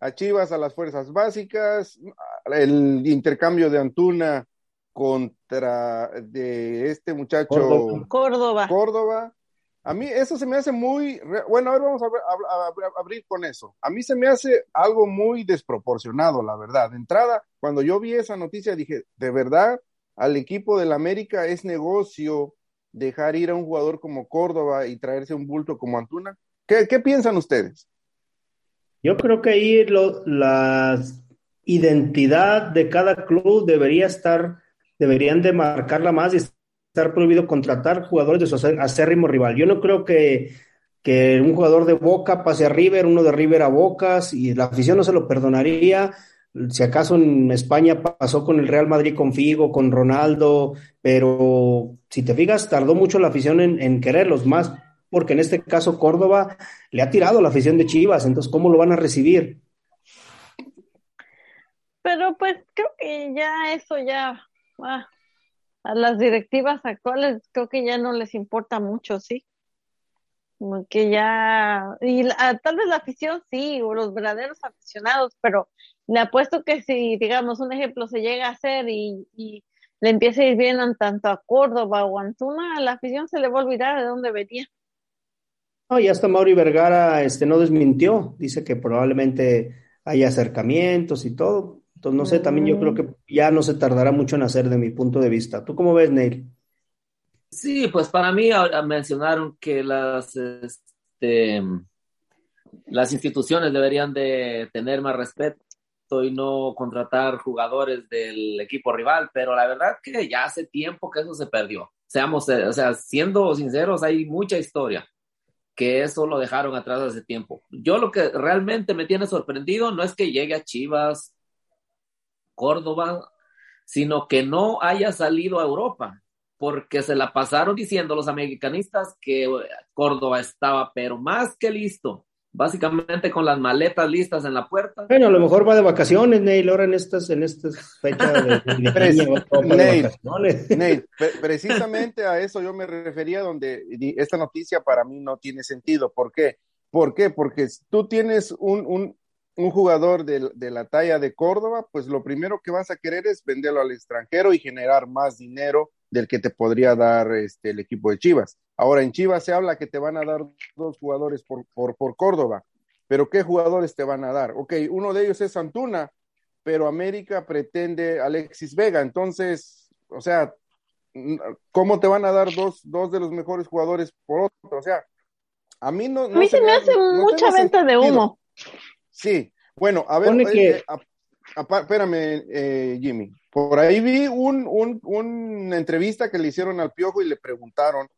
a Chivas a las fuerzas básicas, el intercambio de Antuna contra de este muchacho Córdoba. Córdoba. Córdoba. A mí eso se me hace muy, bueno, ahora vamos a, ver, a, a, a abrir con eso. A mí se me hace algo muy desproporcionado, la verdad. De entrada, cuando yo vi esa noticia dije, de verdad, al equipo del América es negocio dejar ir a un jugador como Córdoba y traerse un bulto como Antuna. ¿Qué, qué piensan ustedes? Yo creo que ahí lo, la identidad de cada club debería estar, deberían de marcarla más y estar prohibido contratar jugadores de su acérrimo rival. Yo no creo que, que un jugador de Boca pase a River, uno de River a Boca, y la afición no se lo perdonaría. Si acaso en España pasó con el Real Madrid, con Figo, con Ronaldo, pero si te fijas, tardó mucho la afición en, en quererlos, más porque en este caso Córdoba le ha tirado a la afición de Chivas, entonces ¿cómo lo van a recibir? Pero pues creo que ya eso ya... Ah. A las directivas actuales creo que ya no les importa mucho, ¿sí? Como que ya... Y la, tal vez la afición sí, o los verdaderos aficionados, pero le apuesto que si, digamos, un ejemplo se llega a hacer y, y le empieza a ir bien tanto a Córdoba o a Antuna, a la afición se le va a olvidar de dónde venía. No, y hasta Mauri Vergara este, no desmintió, dice que probablemente haya acercamientos y todo. Entonces, no sé, también yo creo que ya no se tardará mucho en hacer, de mi punto de vista. ¿Tú cómo ves, Neil? Sí, pues para mí mencionaron que las, este, las instituciones deberían de tener más respeto y no contratar jugadores del equipo rival, pero la verdad que ya hace tiempo que eso se perdió. Seamos, o sea, siendo sinceros, hay mucha historia que eso lo dejaron atrás hace tiempo. Yo lo que realmente me tiene sorprendido no es que llegue a Chivas, Córdoba, sino que no haya salido a Europa, porque se la pasaron diciendo los americanistas que Córdoba estaba, pero más que listo, básicamente con las maletas listas en la puerta. Bueno, a lo mejor va de vacaciones, Neil, ahora en estas, en estas fechas de, de, de Neil, vacaciones. Neil, precisamente a eso yo me refería, donde esta noticia para mí no tiene sentido. ¿Por qué? ¿Por qué? Porque tú tienes un... un un jugador de, de la talla de Córdoba, pues lo primero que vas a querer es venderlo al extranjero y generar más dinero del que te podría dar este, el equipo de Chivas. Ahora, en Chivas se habla que te van a dar dos jugadores por, por, por Córdoba, pero ¿qué jugadores te van a dar? Ok, uno de ellos es Antuna, pero América pretende Alexis Vega, entonces, o sea, ¿cómo te van a dar dos, dos de los mejores jugadores por otro? O sea, a mí no... no a mí se me hace no, mucha no venta sentido. de humo. Sí, bueno, a ver, que... eh, a, a, espérame, eh, Jimmy, por ahí vi un, un, una entrevista que le hicieron al Piojo y le preguntaron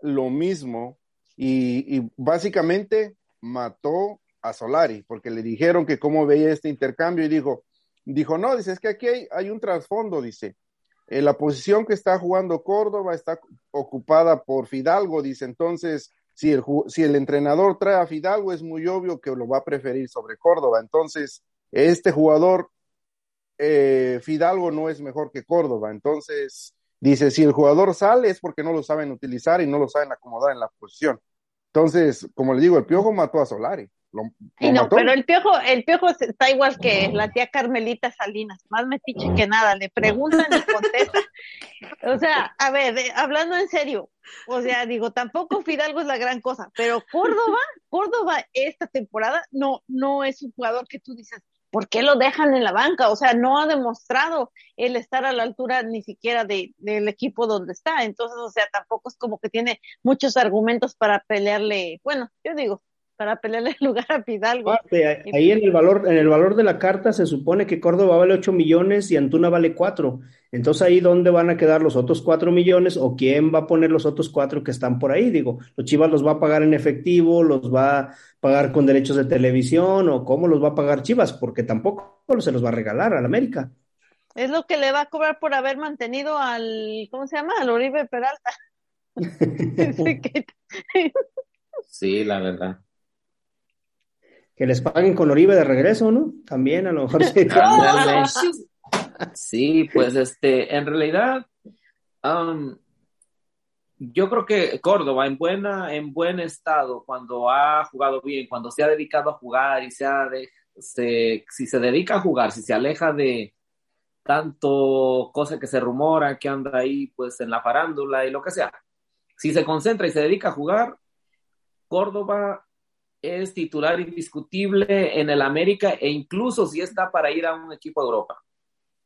lo mismo y, y básicamente mató a Solari, porque le dijeron que cómo veía este intercambio y dijo, dijo no, dice, es que aquí hay, hay un trasfondo, dice, eh, la posición que está jugando Córdoba está ocupada por Fidalgo, dice, entonces... Si el, si el entrenador trae a Fidalgo, es muy obvio que lo va a preferir sobre Córdoba. Entonces, este jugador, eh, Fidalgo no es mejor que Córdoba. Entonces, dice, si el jugador sale es porque no lo saben utilizar y no lo saben acomodar en la posición. Entonces, como le digo, el Piojo mató a Solari. Lo, lo y no, mató. Pero el Piojo, el Piojo está igual que la tía Carmelita Salinas, más metiche que nada, le preguntan y contesta. O sea, a ver, eh, hablando en serio, o sea, digo, tampoco Fidalgo es la gran cosa, pero Córdoba, Córdoba esta temporada no, no es un jugador que tú dices, ¿por qué lo dejan en la banca? O sea, no ha demostrado el estar a la altura ni siquiera de, del equipo donde está, entonces, o sea, tampoco es como que tiene muchos argumentos para pelearle, bueno, yo digo, para pelearle el lugar a Fidalgo. Ahí en el valor, en el valor de la carta se supone que Córdoba vale ocho millones y Antuna vale cuatro. Entonces ahí dónde van a quedar los otros cuatro millones o quién va a poner los otros cuatro que están por ahí. Digo, los Chivas los va a pagar en efectivo, los va a pagar con derechos de televisión o cómo los va a pagar Chivas, porque tampoco se los va a regalar al América. Es lo que le va a cobrar por haber mantenido al, ¿cómo se llama? Al Oribe Peralta. Sí, la verdad. Que les paguen con Oribe de regreso, ¿no? También a lo mejor se... Sí, pues este, en realidad, um, yo creo que Córdoba en buena, en buen estado, cuando ha jugado bien, cuando se ha dedicado a jugar y se ha de, se, si se dedica a jugar, si se aleja de tanto cosa que se rumora, que anda ahí pues en la farándula y lo que sea, si se concentra y se dedica a jugar, Córdoba es titular indiscutible en el América, e incluso si está para ir a un equipo a Europa,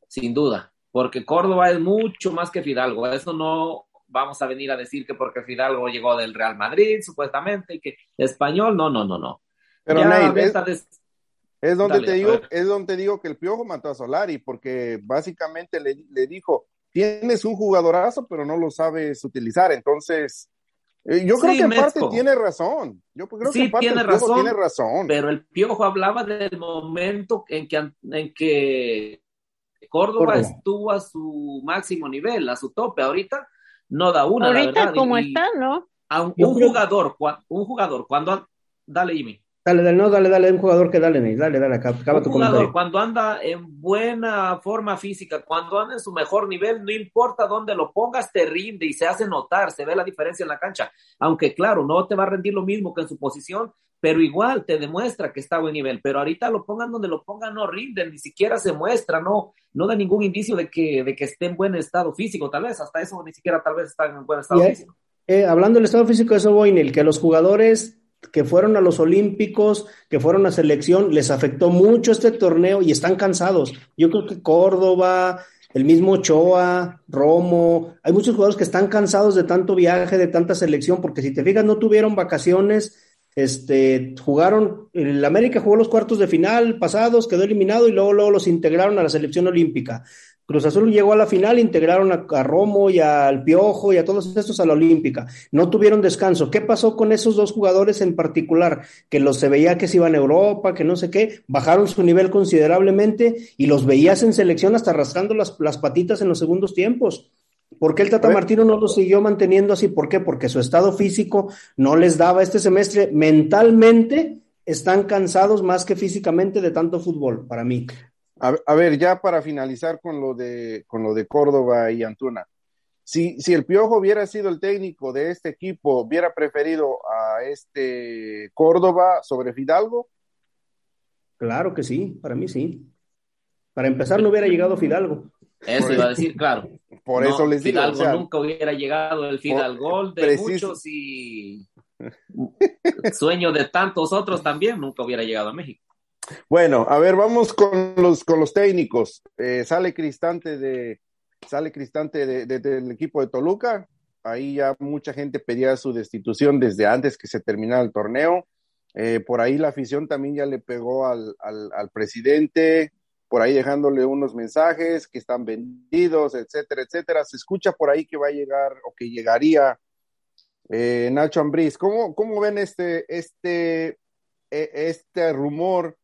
sin duda, porque Córdoba es mucho más que Fidalgo. Eso no vamos a venir a decir que porque Fidalgo llegó del Real Madrid, supuestamente, y que español, no, no, no, no. Pero Neil, es, de... es donde Dale, te digo, es donde te digo que el Piojo mató a Solari, porque básicamente le, le dijo, tienes un jugadorazo, pero no lo sabes utilizar. Entonces, eh, yo creo sí, que en parte tiene razón. Yo creo sí, que en parte tiene, el razón, tiene razón. Pero el Piojo hablaba del momento en que, en que Córdoba, Córdoba estuvo a su máximo nivel, a su tope. Ahorita no da una. Ahorita como está, ¿no? A un, un creo... jugador, un jugador, cuando... Dale, Jimmy. Dale, dale, no, dale, dale, un jugador que dale, dale, dale, acaba tu comentario. Un jugador, cuando anda en buena forma física, cuando anda en su mejor nivel, no importa dónde lo pongas, te rinde y se hace notar, se ve la diferencia en la cancha. Aunque, claro, no te va a rendir lo mismo que en su posición, pero igual te demuestra que está a buen nivel. Pero ahorita lo pongan donde lo pongan, no rinden, ni siquiera se muestra, no, no da ningún indicio de que, de que esté en buen estado físico, tal vez, hasta eso ni siquiera tal vez está en buen estado yeah. físico. Eh, hablando del estado físico, eso voy, Neil, que los jugadores que fueron a los Olímpicos, que fueron a selección, les afectó mucho este torneo y están cansados. Yo creo que Córdoba, el mismo Ochoa, Romo, hay muchos jugadores que están cansados de tanto viaje, de tanta selección, porque si te fijas, no tuvieron vacaciones, este, jugaron, el América jugó los cuartos de final pasados, quedó eliminado y luego, luego los integraron a la selección olímpica. Cruz Azul llegó a la final, integraron a, a Romo y al Piojo y a todos estos a la Olímpica. No tuvieron descanso. ¿Qué pasó con esos dos jugadores en particular? Que los se veía que se iban a Europa, que no sé qué, bajaron su nivel considerablemente y los veías en selección hasta arrastrando las, las patitas en los segundos tiempos. ¿Por qué el Tata Martino no los siguió manteniendo así? ¿Por qué? Porque su estado físico no les daba este semestre. Mentalmente están cansados más que físicamente de tanto fútbol, para mí. A, a ver, ya para finalizar con lo de con lo de Córdoba y Antuna, si, si el Piojo hubiera sido el técnico de este equipo, ¿hubiera preferido a este Córdoba sobre Fidalgo? Claro que sí, para mí sí. Para empezar, no hubiera llegado Fidalgo. Eso iba a decir, claro. Por no, eso les digo. Fidalgo, o sea, nunca hubiera llegado el Fidalgol de preciso. Muchos y sueño de tantos otros también, nunca hubiera llegado a México. Bueno, a ver, vamos con los con los técnicos. Eh, sale Cristante de sale Cristante de, de, de, del equipo de Toluca. Ahí ya mucha gente pedía su destitución desde antes que se terminara el torneo. Eh, por ahí la afición también ya le pegó al, al, al presidente, por ahí dejándole unos mensajes que están vendidos, etcétera, etcétera. Se escucha por ahí que va a llegar o que llegaría eh, Nacho Ambriz. ¿Cómo cómo ven este este este rumor?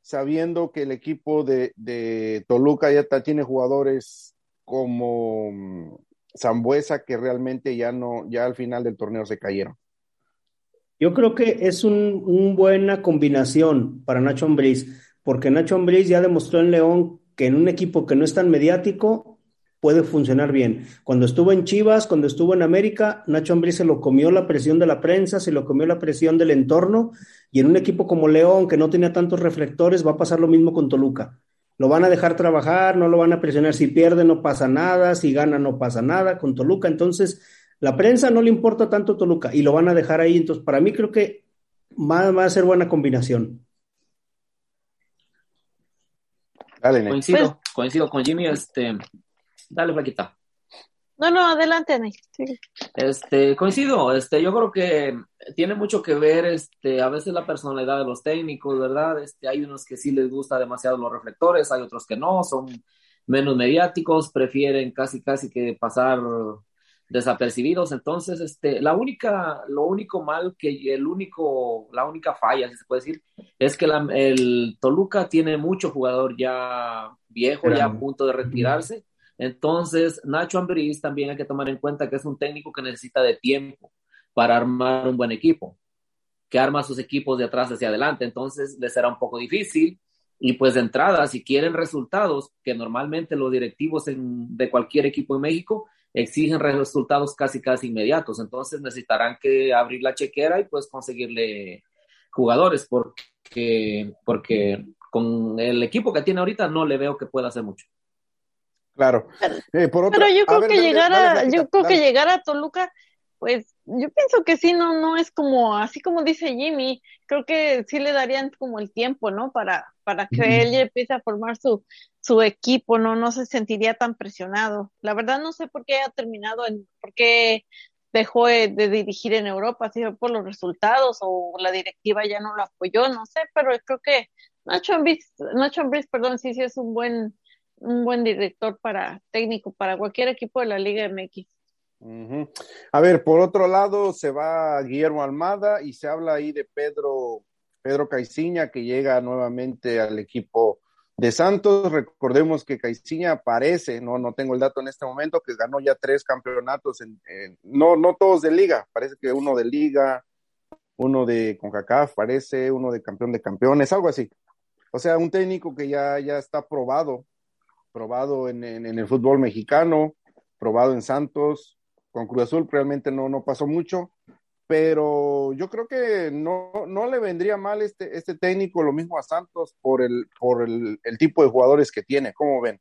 Sabiendo que el equipo de, de Toluca ya está, tiene jugadores como Sambuesa que realmente ya no, ya al final del torneo se cayeron. Yo creo que es un, un buena combinación para Nacho Ambriz, porque Nacho Ambriz ya demostró en León que en un equipo que no es tan mediático puede funcionar bien. Cuando estuvo en Chivas, cuando estuvo en América, Nacho Ambriz se lo comió la presión de la prensa, se lo comió la presión del entorno, y en un equipo como León, que no tenía tantos reflectores, va a pasar lo mismo con Toluca. Lo van a dejar trabajar, no lo van a presionar, si pierde no pasa nada, si gana no pasa nada con Toluca. Entonces, la prensa no le importa tanto Toluca, y lo van a dejar ahí. Entonces, para mí creo que va, va a ser buena combinación. Dale, Ney. Coincido, bueno. coincido con Jimmy, este... Dale, Flaquita. No, no, adelante, Ney. Sí. Este, coincido, este, yo creo que tiene mucho que ver, este, a veces la personalidad de los técnicos, ¿verdad? Este, hay unos que sí les gusta demasiado los reflectores, hay otros que no, son menos mediáticos, prefieren casi, casi que pasar desapercibidos. Entonces, este, la única, lo único mal que, el único, la única falla, si se puede decir, es que la, el Toluca tiene mucho jugador ya viejo, Pero... ya a punto de retirarse. Entonces, Nacho Ambriz también hay que tomar en cuenta que es un técnico que necesita de tiempo para armar un buen equipo, que arma sus equipos de atrás hacia adelante, entonces le será un poco difícil, Y pues de entrada, si quieren resultados, que normalmente los directivos en, de cualquier equipo en México exigen resultados casi casi inmediatos, entonces necesitarán que abrir la chequera y pues conseguirle jugadores, porque, porque con el equipo que tiene ahorita no le veo que pueda hacer mucho. Claro. Eh, por otro, Pero yo creo, ver, que, dale, llegara, dale, dale, yo creo que llegar a Toluca, pues yo pienso que sí, no, no es como, así como dice Jimmy, creo que sí le darían como el tiempo, ¿no? Para, para que mm. él empiece a formar su, su equipo, ¿no? No se sentiría tan presionado. La verdad no sé por qué ha terminado, en, por qué dejó de, de dirigir en Europa, si fue por los resultados o la directiva ya no lo apoyó, no sé, pero creo que Nacho Ambriz, Nacho Ambriz, perdón, sí, sí es un buen, un buen director para técnico, para cualquier equipo de la Liga M X. Uh-huh. A ver, por otro lado se va Guillermo Almada y se habla ahí de Pedro Pedro Caixinha, que llega nuevamente al equipo de Santos. Recordemos que Caixinha parece, no no tengo el dato en este momento, que ganó ya tres campeonatos, en, en, no no todos de liga, parece que uno de liga, uno de CONCACAF, parece uno de campeón de campeones, algo así. O sea, un técnico que ya, ya está probado, probado en, en, en el fútbol mexicano, probado en Santos. Con Cruz Azul realmente no, no pasó mucho, pero yo creo que no, no le vendría mal este, este técnico, lo mismo a Santos, por el, por el, el tipo de jugadores que tiene. ¿Cómo ven?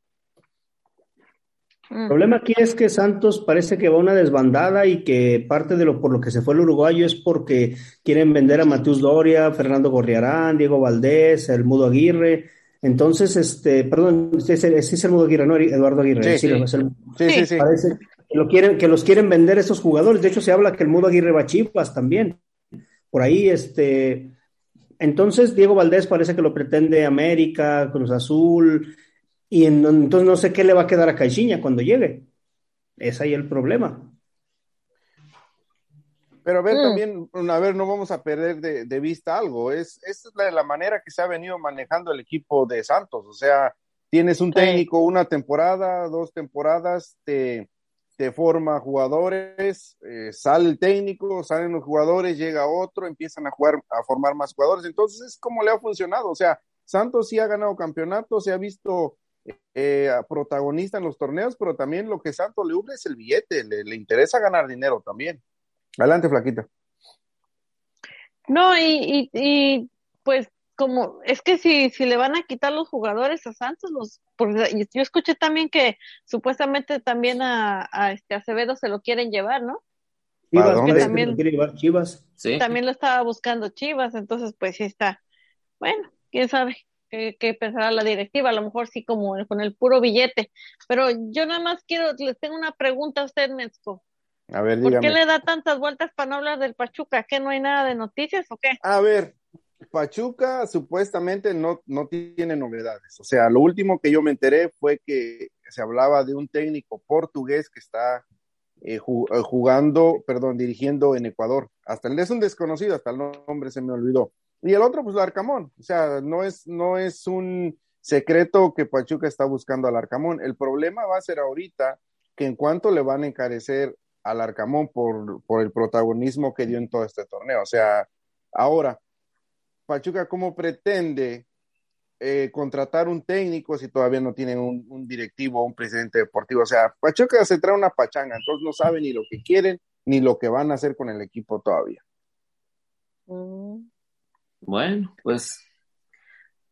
El problema aquí es que Santos parece que va una desbandada y que parte de lo por lo que se fue el uruguayo es porque quieren vender a Mateus Doria, Fernando Gorriarán, Diego Valdés, el Mudo Aguirre. Entonces, este, perdón, sí es, es el Mudo Aguirre, ¿no? Eduardo Aguirre. Sí, sí, sí. El... sí, sí, sí. Parece... Que, lo quieren, que los quieren vender esos jugadores. De hecho, se habla que el Mudo Aguirre va a Chivas también. Por ahí, este... Entonces, Diego Valdés parece que lo pretende América, Cruz Azul, y en, entonces no sé qué le va a quedar a Caixinha cuando llegue. Es ahí el problema. Pero a ver, mm. también, a ver, no vamos a perder de, de vista algo. Es, esa es la, la manera que se ha venido manejando el equipo de Santos. O sea, tienes un técnico una temporada, dos temporadas, te... te forma jugadores, eh, sale el técnico, salen los jugadores, llega otro, empiezan a jugar, a formar más jugadores. Entonces es como le ha funcionado. O sea, Santos sí ha ganado campeonatos, se ha visto eh, protagonista en los torneos, pero también lo que Santos le urge es el billete, le, le interesa ganar dinero también. Adelante, Flaquita. No, y, y, y pues como es que si si le van a quitar los jugadores a Santos, los porque yo escuché también que supuestamente también a, a este Acevedo se lo quieren llevar, ¿no? Chivas, ¿dónde? Que también, ¿se lo quiere llevar Chivas? Sí. También lo estaba buscando Chivas, entonces pues sí está. Bueno, quién sabe qué, qué pensará la directiva, a lo mejor sí como el, con el puro billete, pero yo nada más quiero, les tengo una pregunta a usted, Metzko. A ver, dígame. ¿Por qué le da tantas vueltas para no hablar del Pachuca? ¿Qué, no hay nada de noticias o qué? A ver, Pachuca supuestamente no, no tiene novedades. O sea, lo último que yo me enteré fue que se hablaba de un técnico portugués que está eh, jugando, perdón, dirigiendo en Ecuador. Hasta el es un desconocido, hasta el nombre se me olvidó. Y el otro, pues Larcamón. O sea, no es, no es un secreto que Pachuca está buscando a Larcamón. El problema va a ser ahorita que en cuanto le van a encarecer a Larcamón por, por el protagonismo que dio en todo este torneo. O sea, ahora Pachuca, ¿cómo pretende eh, contratar un técnico si todavía no tienen un, un directivo o un presidente deportivo? O sea, Pachuca se trae una pachanga, entonces no sabe ni lo que quieren ni lo que van a hacer con el equipo todavía. Bueno, pues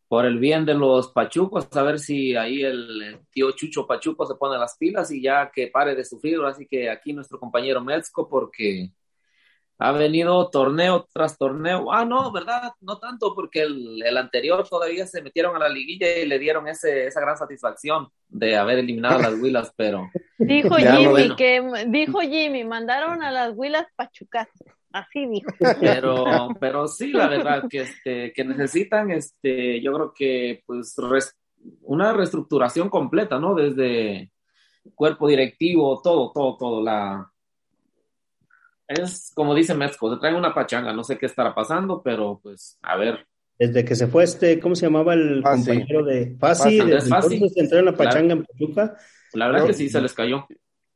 por el bien de los pachucos, a ver si ahí el tío Chucho Pachuco se pone las pilas y ya que pare de sufrir. Así que aquí nuestro compañero Metzko, porque ha venido torneo tras torneo. Ah, no, ¿verdad? No tanto, porque el, el anterior todavía se metieron a la liguilla y le dieron ese, esa gran satisfacción de haber eliminado a las Huilas, pero... Dijo Jimmy, bueno, que dijo Jimmy, mandaron a las Huilas Pachucas, así dijo. Pero, pero sí, la verdad, que, este, que necesitan, este, yo creo que pues res, una reestructuración completa, ¿no? Desde cuerpo directivo, todo, todo, todo, la... Es como dice Metzko, se trae una pachanga, no sé qué estará pasando, pero pues, a ver. Desde que se fue este, ¿cómo se llamaba el Fassi, compañero de Fassi? Desde Fassi. Entonces entró en la pachanga, claro, en Pachuca. La verdad pero, que sí, se les cayó.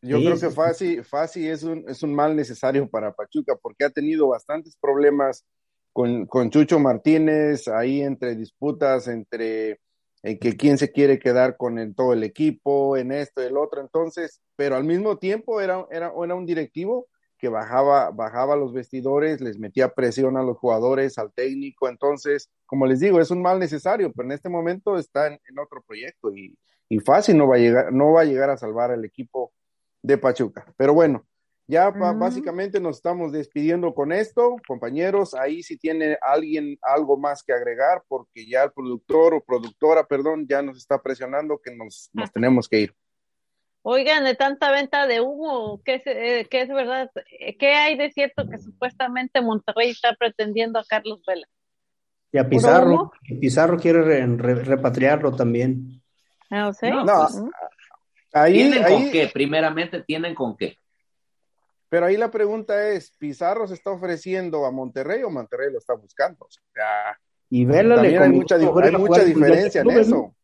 Yo sí, creo que Fassi, Fassi es un, es un mal necesario para Pachuca, porque ha tenido bastantes problemas con, con Chucho Martínez, ahí entre disputas, entre en que quién se quiere quedar con el, todo el equipo, en esto, el otro, entonces, pero al mismo tiempo era, era, era un directivo que bajaba, bajaba los vestidores, les metía presión a los jugadores, al técnico, entonces, como les digo, es un mal necesario, pero en este momento está en, en otro proyecto, y, y Fassi no va a llegar, no va a llegar a salvar al equipo de Pachuca, pero bueno, ya uh-huh. básicamente nos estamos despidiendo con esto, compañeros. Ahí si tiene alguien algo más que agregar, porque ya el productor o productora, perdón, ya nos está presionando que nos, nos tenemos que ir. Oigan, de tanta venta de humo, ¿qué es, eh, qué es verdad? ¿Qué hay de cierto que supuestamente Monterrey está pretendiendo a Carlos Vela? Y a Pizarro. Pizarro quiere re, re, repatriarlo también. No sé. No, no. Pues, ahí, ¿tienen ahí... con qué? Primeramente, ¿tienen con qué? Pero ahí la pregunta es, ¿Pizarro se está ofreciendo a Monterrey o Monterrey lo está buscando? O sea, y Vela le hay mucha, hay mucha diferencia en eso.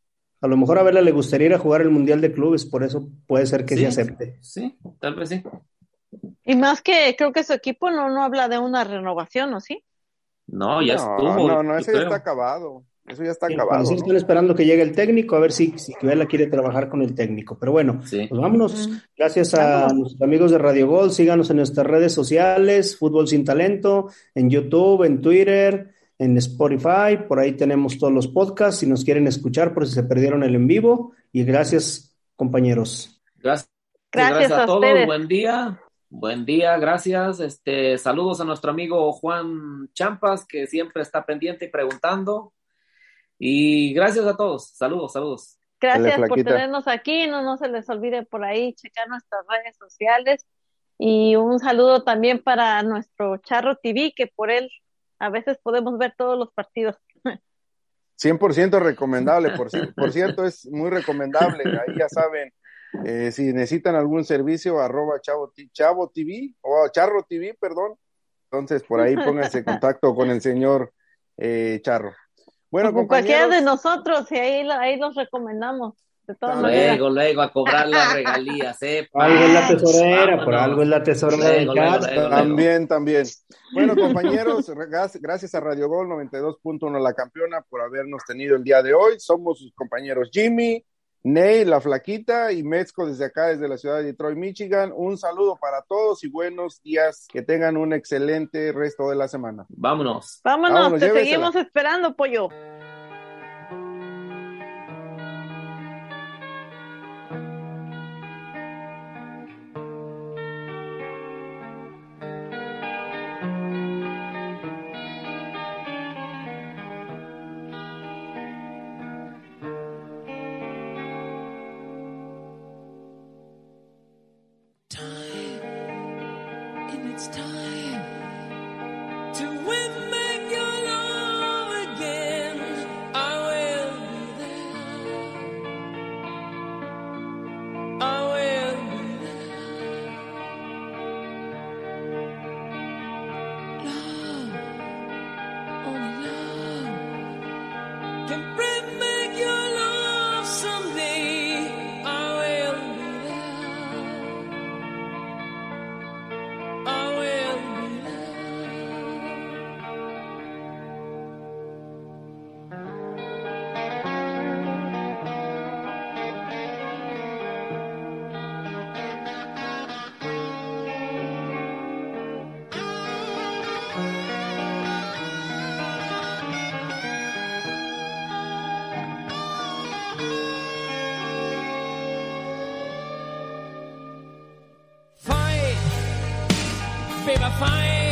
A lo mejor a Vela le gustaría ir a jugar el Mundial de Clubes, por eso puede ser que sí, se acepte. Sí, tal vez sí. Y más que creo que su equipo no, no habla de una renovación, ¿o sí? No, ya no, estuvo. No, no, eso ya está acabado. Eso ya está sí, acabado. Sí, ¿no? Están esperando que llegue el técnico, a ver si, si Vela quiere trabajar con el técnico. Pero bueno, sí. pues vámonos. Uh-huh. Gracias a vámonos. nuestros amigos de Radio Gol. Síganos en nuestras redes sociales, Fútbol Sin Talento, en YouTube, en Twitter, en Spotify. Por ahí tenemos todos los podcasts, si nos quieren escuchar, por si se perdieron el en vivo. Y gracias, compañeros. Gracias, gracias, gracias a, a todos. Ustedes. Buen día. Buen día, gracias. Este, saludos a nuestro amigo Juan Champas, que siempre está pendiente y preguntando. Y gracias a todos, saludos, saludos. Gracias por tenernos aquí, no, no se les olvide por ahí checar nuestras redes sociales, y un saludo también para nuestro Charro T V, que por él a veces podemos ver todos los partidos. cien por ciento recomendable, por, por cierto, es muy recomendable, ahí ya saben, eh, si necesitan algún servicio, arroba Chavo, Chavo T V, o Charro T V, perdón, entonces por ahí pónganse en contacto con el señor eh, Charro. Bueno, con cualquiera de nosotros, y ahí, ahí los recomendamos. De todas maneras. Luego, luego, a cobrar las regalías, ¿eh? Algo es la tesorera, por algo es la tesorera de casa. También, también. Bueno, compañeros, gracias a Radio Gol noventa y dos punto uno La Campeona por habernos tenido el día de hoy. Somos sus compañeros Jimmy, Ney, La Flaquita y Mezco desde acá, desde la ciudad de Detroit, Michigan. Un saludo para todos y buenos días. Que tengan un excelente resto de la semana. Vámonos. Vámonos, Vámonos te llévesela. Seguimos esperando, pollo. Fine.